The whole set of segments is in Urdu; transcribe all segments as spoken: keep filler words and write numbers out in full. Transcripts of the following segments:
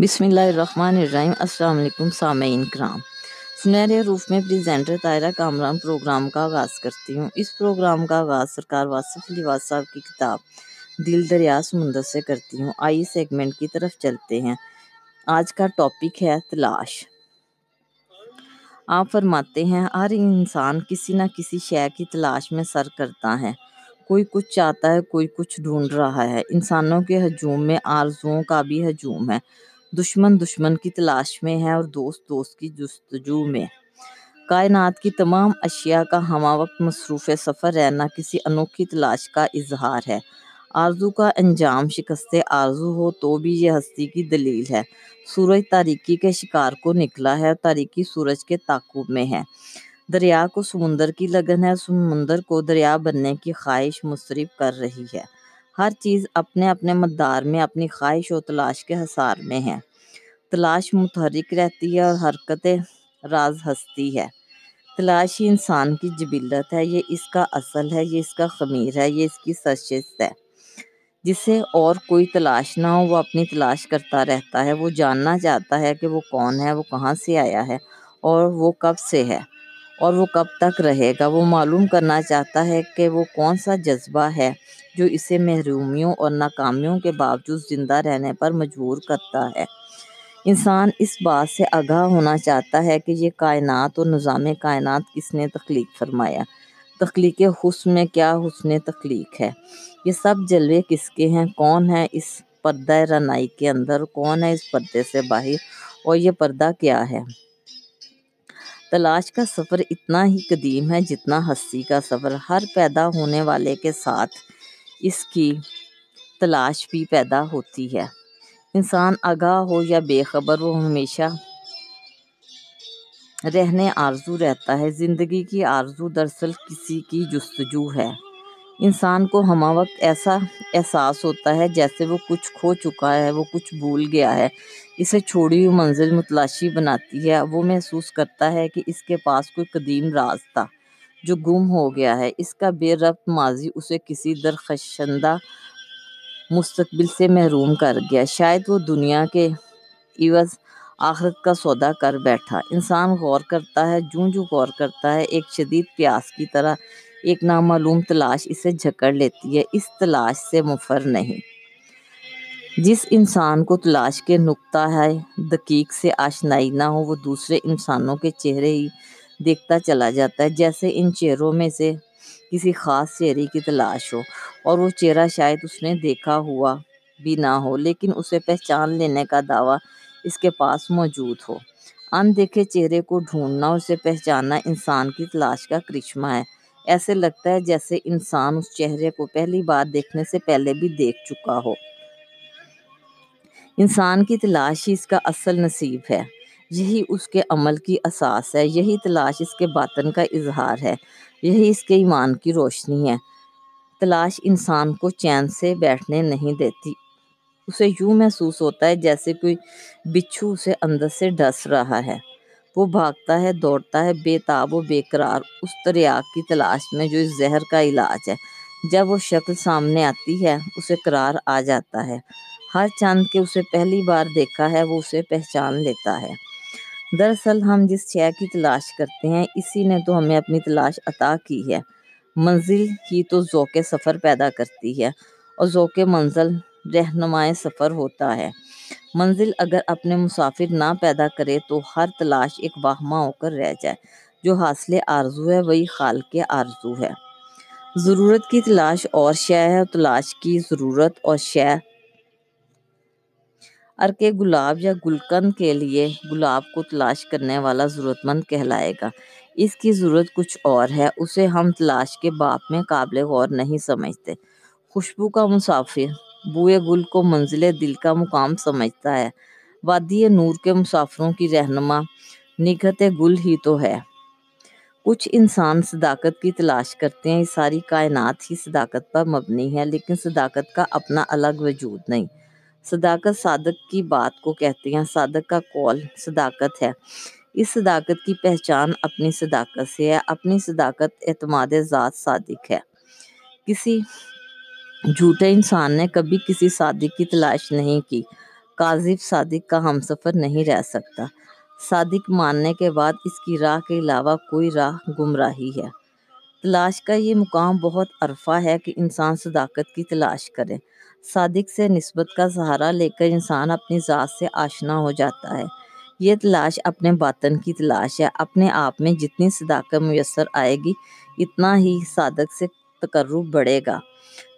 بسم اللہ الرحمن الرحیم۔ السلام علیکم سامعین کرام، سنہرے حروف میں پریزینٹر طاہرہ کامران پروگرام کا آغاز کرتی ہوں۔ اس پروگرام کا آغاز سرکار واصف لیاقت صاحب کی کتاب دل دریا سمندر سے کرتی ہوں۔ آئیے سیگمنٹ کی طرف چلتے ہیں۔ آج کا ٹاپک ہے تلاش۔ آپ فرماتے ہیں، ہر انسان کسی نہ کسی شے کی تلاش میں سر کرتا ہے، کوئی کچھ چاہتا ہے، کوئی کچھ ڈھونڈ رہا ہے۔ انسانوں کے ہجوم میں آرزوؤں کا بھی ہجوم ہے، دشمن دشمن کی تلاش میں ہے اور دوست دوست کی جستجو میں۔ کائنات کی تمام اشیاء کا ہمہ وقت مصروف سفر رہنا کسی انوکھی تلاش کا اظہار ہے۔ آرزو کا انجام شکست آرزو ہو تو بھی یہ ہستی کی دلیل ہے۔ سورج تاریکی کے شکار کو نکلا ہے، تاریکی سورج کے تعاقب میں ہے۔ دریا کو سمندر کی لگن ہے، سمندر کو دریا بننے کی خواہش مصرف کر رہی ہے۔ ہر چیز اپنے اپنے مقدار میں اپنی خواہش اور تلاش کے حصار میں ہے۔ تلاش متحرک رہتی ہے اور حرکت راز ہستی ہے۔ تلاش ہی انسان کی جبلت ہے، یہ اس کا اصل ہے، یہ اس کا خمیر ہے، یہ اس کی سرشت ہے۔ جسے اور کوئی تلاش نہ ہو وہ اپنی تلاش کرتا رہتا ہے۔ وہ جاننا چاہتا ہے کہ وہ کون ہے، وہ کہاں سے آیا ہے اور وہ کب سے ہے اور وہ کب تک رہے گا۔ وہ معلوم کرنا چاہتا ہے کہ وہ کون سا جذبہ ہے جو اسے محرومیوں اور ناکامیوں کے باوجود زندہ رہنے پر مجبور کرتا ہے۔ انسان اس بات سے آگاہ ہونا چاہتا ہے کہ یہ کائنات اور نظام کائنات کس نے تخلیق فرمایا، تخلیق حسن میں کیا حسن تخلیق ہے، یہ سب جلوے کس کے ہیں، کون ہے اس پردہ رنائی کے اندر، کون ہے اس پردے سے باہر، اور یہ پردہ کیا ہے۔ تلاش کا سفر اتنا ہی قدیم ہے جتنا ہستی کا سفر۔ ہر پیدا ہونے والے کے ساتھ اس کی تلاش بھی پیدا ہوتی ہے۔ انسان آگاہ ہو یا بے خبر، وہ ہمیشہ رہنے آرزو رہتا ہے۔ زندگی کی آرزو دراصل کسی کی جستجو ہے۔ انسان کو ہمہ وقت ایسا احساس ہوتا ہے جیسے وہ کچھ کھو چکا ہے، وہ کچھ بھول گیا ہے۔ اسے چھوڑی ہوئی منزل متلاشی بناتی ہے۔ وہ محسوس کرتا ہے کہ اس کے پاس کوئی قدیم راز تھا جو گم ہو گیا ہے۔ اس کا بے ربط ماضی اسے کسی درخشندہ مستقبل سے محروم کر گیا۔ شاید وہ دنیا کے عوض آخرت کا سودا کر بیٹھا۔ انسان غور کرتا ہے، جوں جوں غور کرتا ہے، ایک شدید پیاس کی طرح ایک نامعلوم تلاش اسے جھکڑ لیتی ہے۔ اس تلاش سے مفر نہیں۔ جس انسان کو تلاش کے نقطہ ہے دقیق سے آشنائی نہ ہو، وہ دوسرے انسانوں کے چہرے ہی دیکھتا چلا جاتا ہے جیسے ان چہروں میں سے کسی خاص چہرے کی تلاش ہو، اور وہ چہرہ شاید اس نے دیکھا ہوا بھی نہ ہو، لیکن اسے پہچان لینے کا دعویٰ اس کے پاس موجود ہو۔ اندیکھے چہرے کو ڈھونڈنا اور اسے پہچاننا انسان کی تلاش کا کرشمہ ہے۔ ایسے لگتا ہے جیسے انسان اس چہرے کو پہلی بار دیکھنے سے پہلے بھی دیکھ چکا ہو۔ انسان کی تلاش ہی اس کا اصل نصیب ہے، یہی اس کے عمل کی اساس ہے، یہی تلاش اس کے باطن کا اظہار ہے، یہی اس کے ایمان کی روشنی ہے۔ تلاش انسان کو چین سے بیٹھنے نہیں دیتی۔ اسے یوں محسوس ہوتا ہے جیسے کوئی بچھو اسے اندر سے ڈس رہا ہے۔ وہ بھاگتا ہے، دوڑتا ہے، بے تاب و بے قرار، اس تریاق کی تلاش میں جو اس زہر کا علاج ہے۔ جب وہ شکل سامنے آتی ہے اسے قرار آ جاتا ہے۔ ہر چاند کے اسے پہلی بار دیکھا ہے وہ اسے پہچان لیتا ہے۔ دراصل ہم جس شے کی تلاش کرتے ہیں اسی نے تو ہمیں اپنی تلاش عطا کی ہے۔ منزل ہی تو ذوق سفر پیدا کرتی ہے اور ذوق منزل رہنمائے سفر ہوتا ہے۔ منزل اگر اپنے مسافر نہ پیدا کرے تو ہر تلاش ایک واہمہ ہو کر رہ جائے۔ جو حاصل آرزو ہے وہی خالق آرزو ہے۔ ضرورت کی تلاش اور شے ہے، تلاش کی ضرورت اور شے۔ ارکے گلاب یا گلکند کے لیے گلاب کو تلاش کرنے والا ضرورت مند کہلائے گا۔ اس کی ضرورت کچھ اور ہے، اسے ہم تلاش کے باپ میں قابل غور نہیں سمجھتے۔ خوشبو کا مسافر بوئے گل کو منزل دل کا مقام سمجھتا ہے۔ وادی نور کے مسافروں کی رہنما نگہت گل ہی تو ہے۔ کچھ انسان صداقت کی تلاش کرتے ہیں، ساری کائنات ہی صداقت پر مبنی ہے، لیکن صداقت کا اپنا الگ وجود نہیں۔ صداقت صادق کی بات کو کہتے ہیں، صادق کا قول صداقت ہے۔ اس صداقت کی پہچان اپنی صداقت سے ہے، اپنی صداقت اعتماد ذات صادق ہے۔ کسی جھوٹے انسان نے کبھی کسی صادق کی تلاش نہیں کی۔ کاذب صادق کا ہم سفر نہیں رہ سکتا۔ صادق ماننے کے بعد اس کی راہ کے علاوہ کوئی راہ گمراہی ہے۔ تلاش کا یہ مقام بہت عرفہ ہے کہ انسان صداقت کی تلاش کرے۔ صادق سے نسبت کا سہارا لے کر انسان اپنی ذات سے آشنا ہو جاتا ہے۔ یہ تلاش اپنے باطن کی تلاش ہے۔ اپنے آپ میں جتنی صداقت میسر آئے گی، اتنا ہی صادق سے تقرب بڑھے گا۔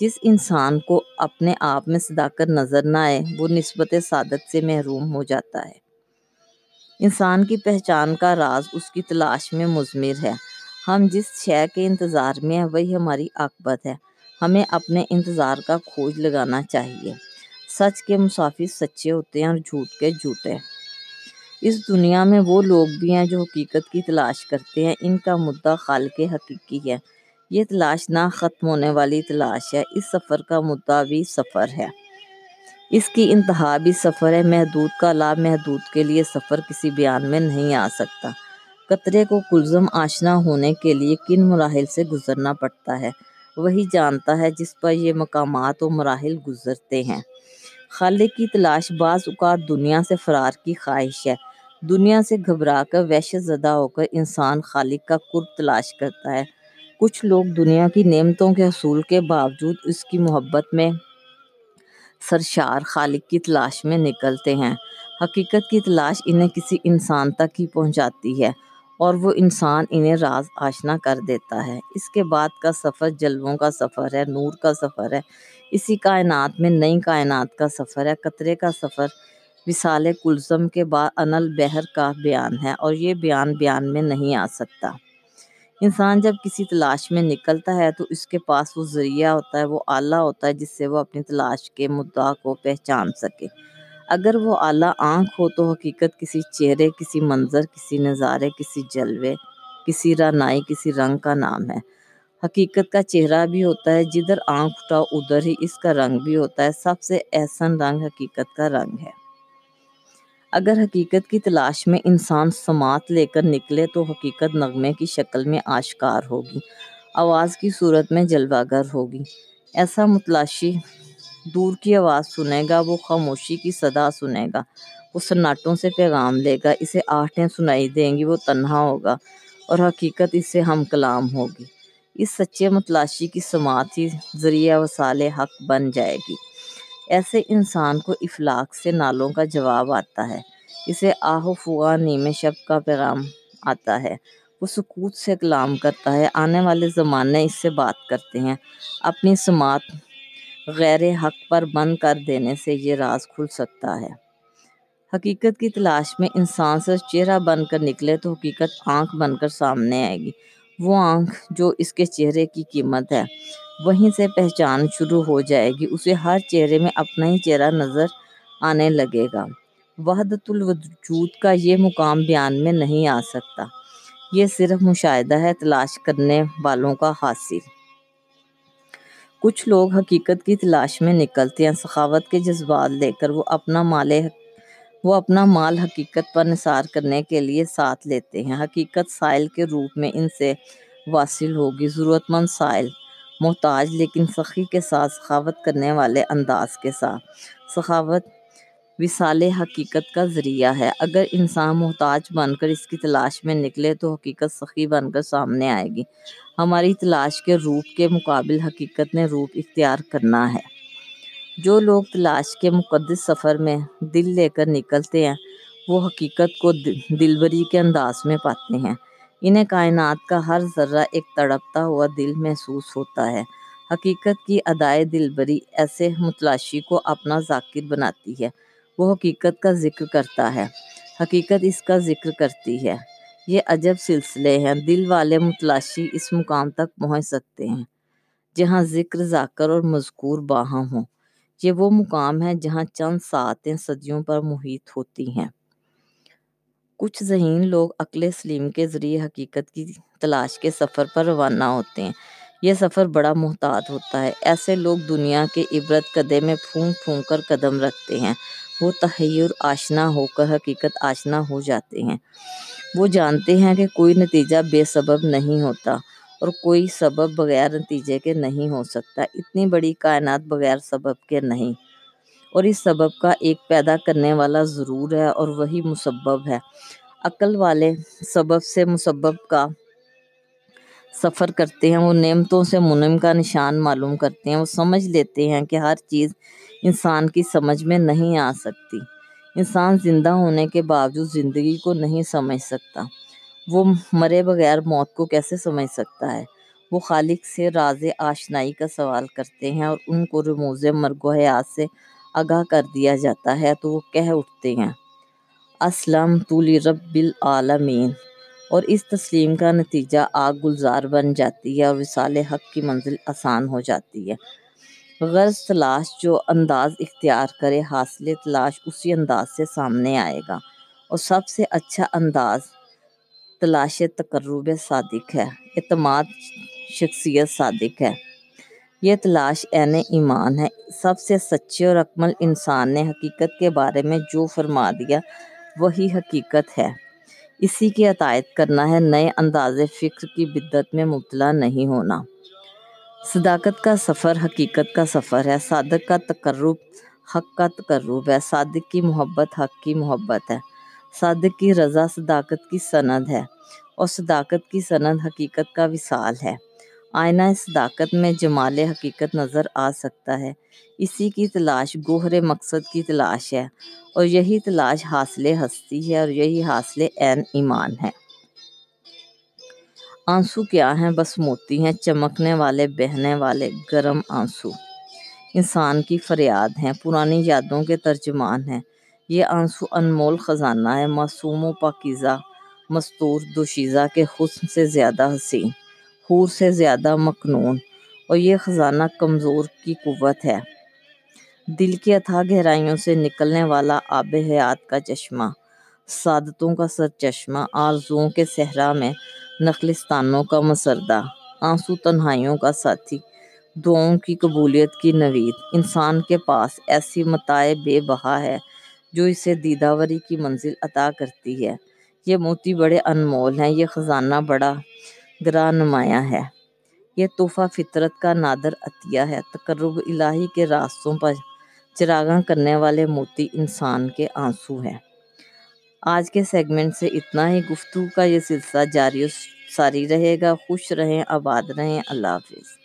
جس انسان کو اپنے آپ میں صداقت نظر نہ آئے، وہ نسبت صادق سے محروم ہو جاتا ہے۔ انسان کی پہچان کا راز اس کی تلاش میں مضمر ہے۔ ہم جس شے کے انتظار میں ہیں وہی ہماری عاقبت ہے۔ ہمیں اپنے انتظار کا کھوج لگانا چاہیے۔ سچ کے مسافر سچے ہوتے ہیں اور جھوٹ کے جھوٹے۔ اس دنیا میں وہ لوگ بھی ہیں جو حقیقت کی تلاش کرتے ہیں۔ ان کا مدعا خالق حقیقی ہے۔ یہ تلاش نہ ختم ہونے والی تلاش ہے۔ اس سفر کا مدعا بھی سفر ہے، اس کی انتہا بھی سفر ہے۔ محدود کا لامحدود کے لیے سفر کسی بیان میں نہیں آ سکتا۔ قطرے کو کلزم آشنا ہونے کے لیے کن مراحل سے گزرنا پڑتا ہے، وہی جانتا ہے جس پر یہ مقامات و مراحل گزرتے ہیں۔ خالق کی تلاش بعض اوقات دنیا سے فرار کی خواہش ہے۔ دنیا سے گھبرا کر وحشت زدہ ہو کر انسان خالق کا قرب تلاش کرتا ہے۔ کچھ لوگ دنیا کی نعمتوں کے حصول کے باوجود اس کی محبت میں سرشار خالق کی تلاش میں نکلتے ہیں۔ حقیقت کی تلاش انہیں کسی انسان تک ہی پہنچاتی ہے اور وہ انسان انہیں راز آشنا کر دیتا ہے۔ اس کے بعد کا سفر جلووں کا سفر ہے، نور کا سفر ہے، اسی کائنات میں نئی کائنات کا سفر ہے۔ قطرے کا سفر وصال کلزم کے بعد انل بحر کا بیان ہے، اور یہ بیان بیان میں نہیں آ سکتا۔ انسان جب کسی تلاش میں نکلتا ہے تو اس کے پاس وہ ذریعہ ہوتا ہے، وہ آلہ ہوتا ہے جس سے وہ اپنی تلاش کے مدعا کو پہچان سکے۔ اگر وہ آلہ آنکھ ہو تو حقیقت کسی چہرے، کسی منظر، کسی نظارے، کسی جلوے، کسی رانائی، کسی رنگ کا نام ہے۔ حقیقت کا چہرہ بھی ہوتا ہے، جدھر آنکھ اٹھاؤ ادھر ہی اس کا رنگ بھی ہوتا ہے۔ سب سے احسن رنگ حقیقت کا رنگ ہے۔ اگر حقیقت کی تلاش میں انسان سماعت لے کر نکلے تو حقیقت نغمے کی شکل میں آشکار ہوگی، آواز کی صورت میں جلوہ گر ہوگی۔ ایسا متلاشی دور کی آواز سنے گا، وہ خاموشی کی صدا سنے گا، وہ سناٹوں سے پیغام لے گا، اسے آہٹیں سنائی دیں گی، وہ تنہا ہوگا اور حقیقت اس سے ہم کلام ہوگی۔ اس سچے متلاشی کی سماعت ہی ذریعہ وصال حق بن جائے گی۔ ایسے انسان کو افلاق سے نالوں کا جواب آتا ہے، اسے آہ و فغاں نیم شب کا پیغام آتا ہے، وہ سکوت سے کلام کرتا ہے۔ آنے والے زمانے اس سے بات کرتے ہیں۔ اپنی سماعت غیر حق پر بند کر دینے سے یہ راز کھل سکتا ہے۔ حقیقت کی تلاش میں انسان سے چہرہ بن کر نکلے تو حقیقت آنکھ بن کر سامنے آئے گی، وہ آنکھ جو اس کے چہرے کی قیمت ہے۔ وہیں سے پہچان شروع ہو جائے گی، اسے ہر چہرے میں اپنا ہی چہرہ نظر آنے لگے گا۔ وحدت الوجود کا یہ مقام بیان میں نہیں آ سکتا، یہ صرف مشاہدہ ہے تلاش کرنے والوں کا حاصل۔ کچھ لوگ حقیقت کی تلاش میں نکلتے ہیں، سخاوت کے جذبات لے کر وہ اپنا مال وہ اپنا مال حقیقت پر نثار کرنے کے لیے ساتھ لیتے ہیں۔ حقیقت سائل کے روپ میں ان سے واصل ہوگی، ضرورت مند سائل، محتاج لیکن سخی کے ساتھ، سخاوت کرنے والے انداز کے ساتھ۔ سخاوت وصال حقیقت کا ذریعہ ہے۔ اگر انسان محتاج بن کر اس کی تلاش میں نکلے تو حقیقت سخی بن کر سامنے آئے گی۔ ہماری تلاش کے روپ کے مقابل حقیقت نے روپ اختیار کرنا ہے۔ جو لوگ تلاش کے مقدس سفر میں دل لے کر نکلتے ہیں، وہ حقیقت کو دلبری کے انداز میں پاتے ہیں۔ انہیں کائنات کا ہر ذرہ ایک تڑپتا ہوا دل محسوس ہوتا ہے۔ حقیقت کی ادائے دلبری ایسے متلاشی کو اپنا ذاکر بناتی ہے، وہ حقیقت کا ذکر کرتا ہے، حقیقت اس کا ذکر کرتی ہے۔ یہ عجب سلسلے ہیں۔ دل والے متلاشی اس مقام تک پہنچ سکتے ہیں جہاں ذکر، ذاکر اور مذکور باہم ہوں۔ یہ وہ مقام ہے جہاں چند ساعتیں صدیوں پر محیط ہوتی ہیں۔ کچھ ذہین لوگ عقل سلیم کے ذریعے حقیقت کی تلاش کے سفر پر روانہ ہوتے ہیں۔ یہ سفر بڑا محتاط ہوتا ہے۔ ایسے لوگ دنیا کے عبرت قدے میں پھونک پھونک کر قدم رکھتے ہیں۔ وہ تحیر آشنا ہو کر حقیقت آشنا ہو جاتے ہیں۔ وہ جانتے ہیں کہ کوئی نتیجہ بے سبب نہیں ہوتا اور کوئی سبب بغیر نتیجے کے نہیں ہو سکتا۔ اتنی بڑی کائنات بغیر سبب کے نہیں، اور اس سبب کا ایک پیدا کرنے والا ضرور ہے اور وہی مسبب ہے۔ عقل والے سبب سے مسبب کا سفر کرتے ہیں، وہ نعمتوں سے منعم کا نشان معلوم کرتے ہیں، وہ سمجھ لیتے ہیں کہ ہر چیز انسان کی سمجھ میں نہیں آ سکتی۔ انسان زندہ ہونے کے باوجود زندگی کو نہیں سمجھ سکتا، وہ مرے بغیر موت کو کیسے سمجھ سکتا ہے۔ وہ خالق سے راز آشنائی کا سوال کرتے ہیں اور ان کو رموز مرگ و حیات سے آگاہ کر دیا جاتا ہے تو وہ کہہ اٹھتے ہیں اسلمت لرب العالمین، اور اس تسلیم کا نتیجہ آگ گلزار بن جاتی ہے اور وصال حق کی منزل آسان ہو جاتی ہے۔ غرض تلاش جو انداز اختیار کرے، حاصل تلاش اسی انداز سے سامنے آئے گا، اور سب سے اچھا انداز تلاش تقرب صادق ہے، اعتماد شخصیت صادق ہے، یہ تلاش عین ایمان ہے۔ سب سے سچے اور اکمل انسان نے حقیقت کے بارے میں جو فرما دیا وہی حقیقت ہے، اسی کی اطاعت کرنا ہے، نئے انداز فکر کی بدعت میں مبتلا نہیں ہونا۔ صداقت کا سفر حقیقت کا سفر ہے، صادق کا تقرب حق کا تقرب ہے، صادق کی محبت حق کی محبت ہے، صادق کی رضا صداقت کی سند ہے، اور صداقت کی سند حقیقت کا وصال ہے۔ آئینہ صداقت میں جمال حقیقت نظر آ سکتا ہے، اسی کی تلاش گوہر مقصد کی تلاش ہے، اور یہی تلاش حاصل ہستی ہے، اور یہی حاصل عین ایمان ہے۔ آنسو کیا ہیں؟ بس موتی ہیں، چمکنے والے بہنے والے گرم آنسو انسان کی فریاد ہیں، پرانی یادوں کے ترجمان ہیں۔ یہ آنسو انمول خزانہ ہے، معصوم و پاکیزہ، مستور دوشیزہ کے حسن سے زیادہ حسین، حور سے زیادہ مقنون، اور یہ خزانہ کمزور کی قوت ہے۔ دل کی اتھاہ گہرائیوں سے نکلنے والا آب حیات کا چشمہ، سعادتوں کا سرچشمہ، آرزوؤں کے صحرا میں نخلستانوں کا مسردہ، آنسو تنہائیوں کا ساتھی، دعاؤں کی قبولیت کی نوید۔ انسان کے پاس ایسی متاع بے بہا ہے جو اسے دیداوری کی منزل عطا کرتی ہے۔ یہ موتی بڑے انمول ہیں، یہ خزانہ بڑا گراں نمایاں ہے، یہ تحفہ فطرت کا نادر عطیہ ہے۔ تقرب الہی کے راستوں پر چراغاں کرنے والے موتی انسان کے آنسو ہیں۔ آج کے سیگمنٹ سے اتنا ہی، گفتگو کا یہ سلسلہ جاری و ساری رہے گا۔ خوش رہیں، آباد رہیں، اللہ حافظ۔